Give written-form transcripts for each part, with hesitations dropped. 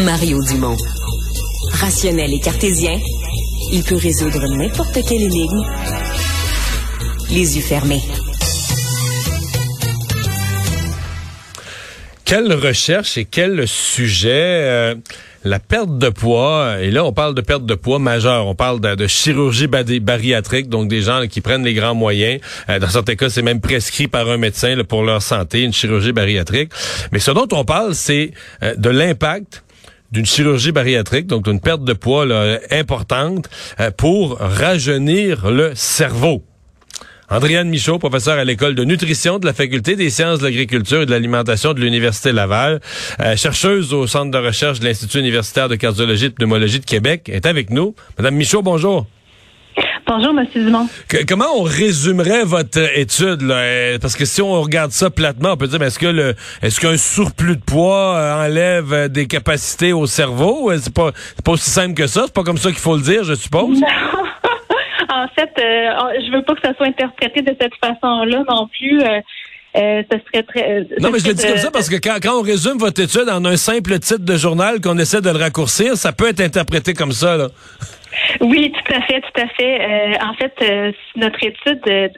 Mario Dumont. Rationnel et cartésien, il peut résoudre n'importe quelle énigme, les yeux fermés. Quelle recherche et quel sujet, la perte de poids, et là on parle de perte de poids majeure, on parle de chirurgie bariatrique, donc des gens là, qui prennent les grands moyens, dans certains cas c'est même prescrit par un médecin là, pour leur santé, une chirurgie bariatrique, mais ce dont on parle c'est de l'impact d'une chirurgie bariatrique, donc d'une perte de poids là, importante pour rajeunir le cerveau. Andréanne Michaud, professeure à l'École de nutrition de la Faculté des sciences de l'agriculture et de l'alimentation de l'Université Laval, chercheuse au Centre de recherche de l'Institut universitaire de cardiologie et de pneumologie de Québec, est avec nous. Madame Michaud, bonjour. Bonjour, M. Dumont. Comment on résumerait votre étude, là? Parce que si on regarde ça platement, on peut dire, mais est-ce qu'un surplus de poids enlève des capacités au cerveau? C'est pas aussi simple que ça. C'est pas comme ça qu'il faut le dire, je suppose. Non. En fait, je veux pas que ça soit interprété de cette façon-là non plus. Ça serait très. Non, mais je le dis comme ça parce que quand on résume votre étude en un simple titre de journal qu'on essaie de le raccourcir, ça peut être interprété comme ça, là. Oui, tout à fait, tout à fait. En fait, notre étude,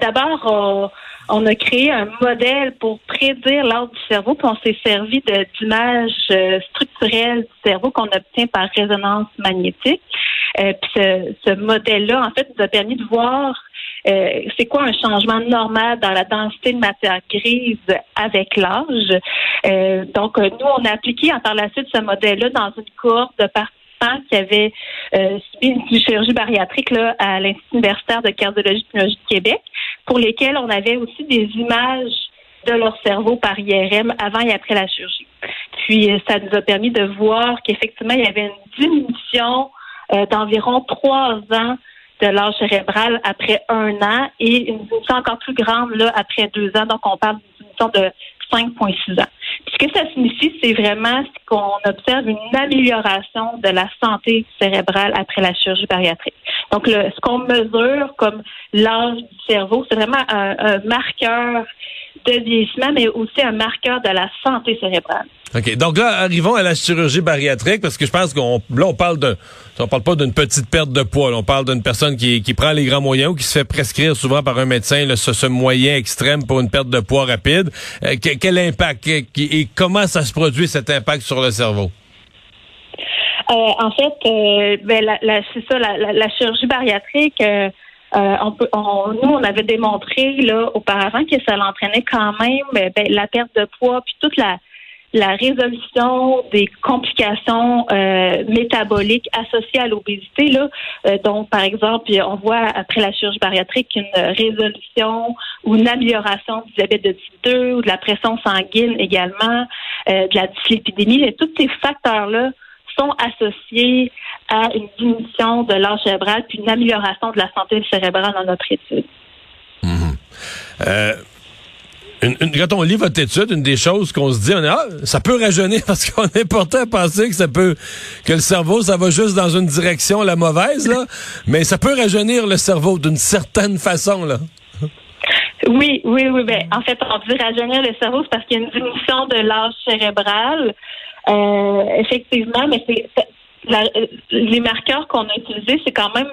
d'abord, on a créé un modèle pour prédire l'âge du cerveau, puis on s'est servi d'images structurelles du cerveau qu'on obtient par résonance magnétique. Puis ce modèle-là, en fait, nous a permis de voir c'est quoi un changement normal dans la densité de matière grise avec l'âge. Donc, nous, on a appliqué par la suite ce modèle-là dans une cohorte de participants qui avaient subi une chirurgie bariatrique là, à l'Institut universitaire de cardiologie et pneumologie de Québec, pour lesquels on avait aussi des images de leur cerveau par IRM avant et après la chirurgie. Puis, ça nous a permis de voir qu'effectivement, il y avait une diminution d'environ 3 ans de l'âge cérébral après 1 an et une diminution encore plus grande là, après 2 ans. Donc, on parle d'une diminution de 5,6 ans. Puis ce que ça signifie, c'est vraiment qu'on observe une amélioration de la santé cérébrale après la chirurgie bariatrique. Donc, ce qu'on mesure comme l'âge du cerveau, c'est vraiment un marqueur de vieillissement, mais aussi un marqueur de la santé cérébrale. OK. Donc là, arrivons à la chirurgie bariatrique, parce que je pense qu'on parle on parle pas d'une petite perte de poids. Là, on parle d'une personne qui prend les grands moyens ou qui se fait prescrire souvent par un médecin là, ce moyen extrême pour une perte de poids rapide. Quel impact et comment ça se produit, cet impact sur le cerveau? En fait, c'est ça, la chirurgie bariatrique... nous, on avait démontré là auparavant que ça l'entraînait quand même la perte de poids puis toute la résolution des complications métaboliques associées à l'obésité là. Donc, par exemple, on voit après la chirurgie bariatrique une résolution ou une amélioration du diabète de type 2 ou de la pression sanguine également, de la dyslipidémie. Et tous ces facteurs-là sont associés à une diminution de l'âge cérébral puis une amélioration de la santé cérébrale dans notre étude. Mmh. Quand on lit votre étude, une des choses qu'on se dit, ça peut rajeunir parce qu'on est porté à penser que le cerveau, ça va juste dans une direction, la mauvaise, là, mais ça peut rajeunir le cerveau d'une certaine façon, là. Oui. Ben, en fait, on dit rajeunir le cerveau, c'est parce qu'il y a une diminution de l'âge cérébral. Effectivement, mais les marqueurs qu'on a utilisés, c'est quand même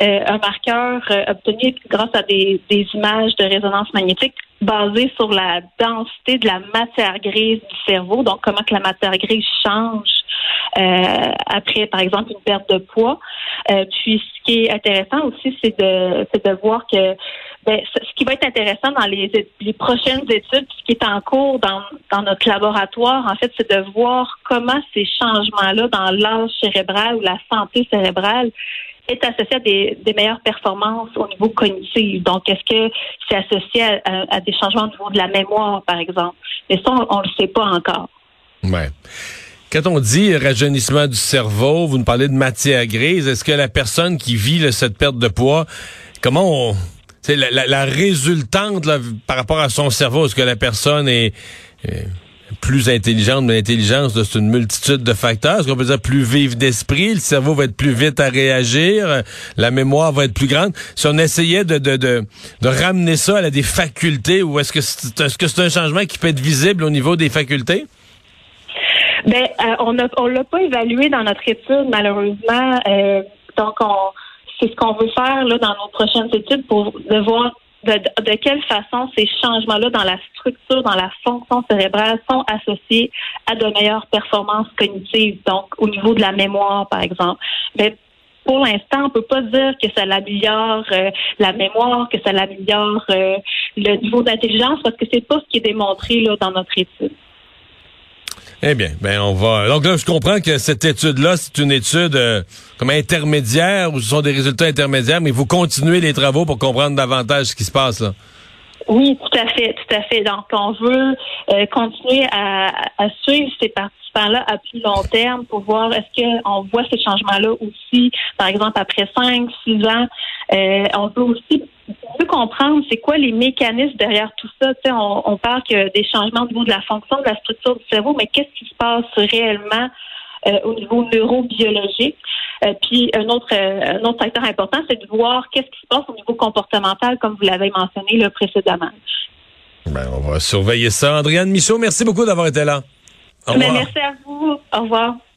un marqueur obtenu grâce à des images de résonance magnétique basées sur la densité de la matière grise du cerveau, donc comment que la matière grise change après, par exemple, une perte de poids. Puis, ce qui est intéressant aussi, c'est de voir que ce qui va être intéressant dans les prochaines études, ce qui est en cours dans notre laboratoire, en fait, c'est de voir comment ces changements-là dans l'âge cérébral ou la santé cérébrale est associé à des meilleures performances au niveau cognitif. Donc, est-ce que c'est associé à des changements au niveau de la mémoire, par exemple? Mais ça, on le sait pas encore. Ouais. Quand on dit rajeunissement du cerveau, vous nous parlez de matière grise. Est-ce que la personne qui vit cette perte de poids, c'est la résultante là, par rapport à son cerveau, est-ce que la personne est plus intelligente? Mais l'intelligence, c'est une multitude de facteurs. Est-ce qu'on peut dire plus vive d'esprit? Le cerveau va être plus vite à réagir. La mémoire va être plus grande. Si on essayait de ramener ça à des facultés, ou est-ce que c'est un changement qui peut être visible au niveau des facultés? Ben, on l'a pas évalué dans notre étude, malheureusement. C'est ce qu'on veut faire là dans nos prochaines études pour de voir de quelle façon ces changements-là dans la structure, dans la fonction cérébrale sont associés à de meilleures performances cognitives, donc au niveau de la mémoire, par exemple. Mais pour l'instant, on peut pas dire que ça l'améliore la mémoire, que ça l'améliore le niveau d'intelligence, parce que c'est pas ce qui est démontré là dans notre étude. Eh bien, on va. Donc là, je comprends que cette étude-là, c'est une étude comme intermédiaire, où ce sont des résultats intermédiaires, mais vous continuez les travaux pour comprendre davantage ce qui se passe là. Oui, tout à fait, tout à fait. Donc, on veut continuer à suivre ces participants-là à plus long terme pour voir est-ce qu'on voit ces changements-là aussi, par exemple, après 5, 6 ans. On veut aussi comprendre c'est quoi les mécanismes derrière tout ça. Tu sais, on parle que des changements au niveau de la fonction, de la structure du cerveau, mais qu'est-ce qui se passe réellement au niveau neurobiologique? Puis un autre facteur important, c'est de voir qu'est-ce qui se passe au niveau comportemental, comme vous l'avez mentionné là, précédemment. Ben, on va surveiller ça. Andréanne Michaud, merci beaucoup d'avoir été là. Merci à vous. Au revoir.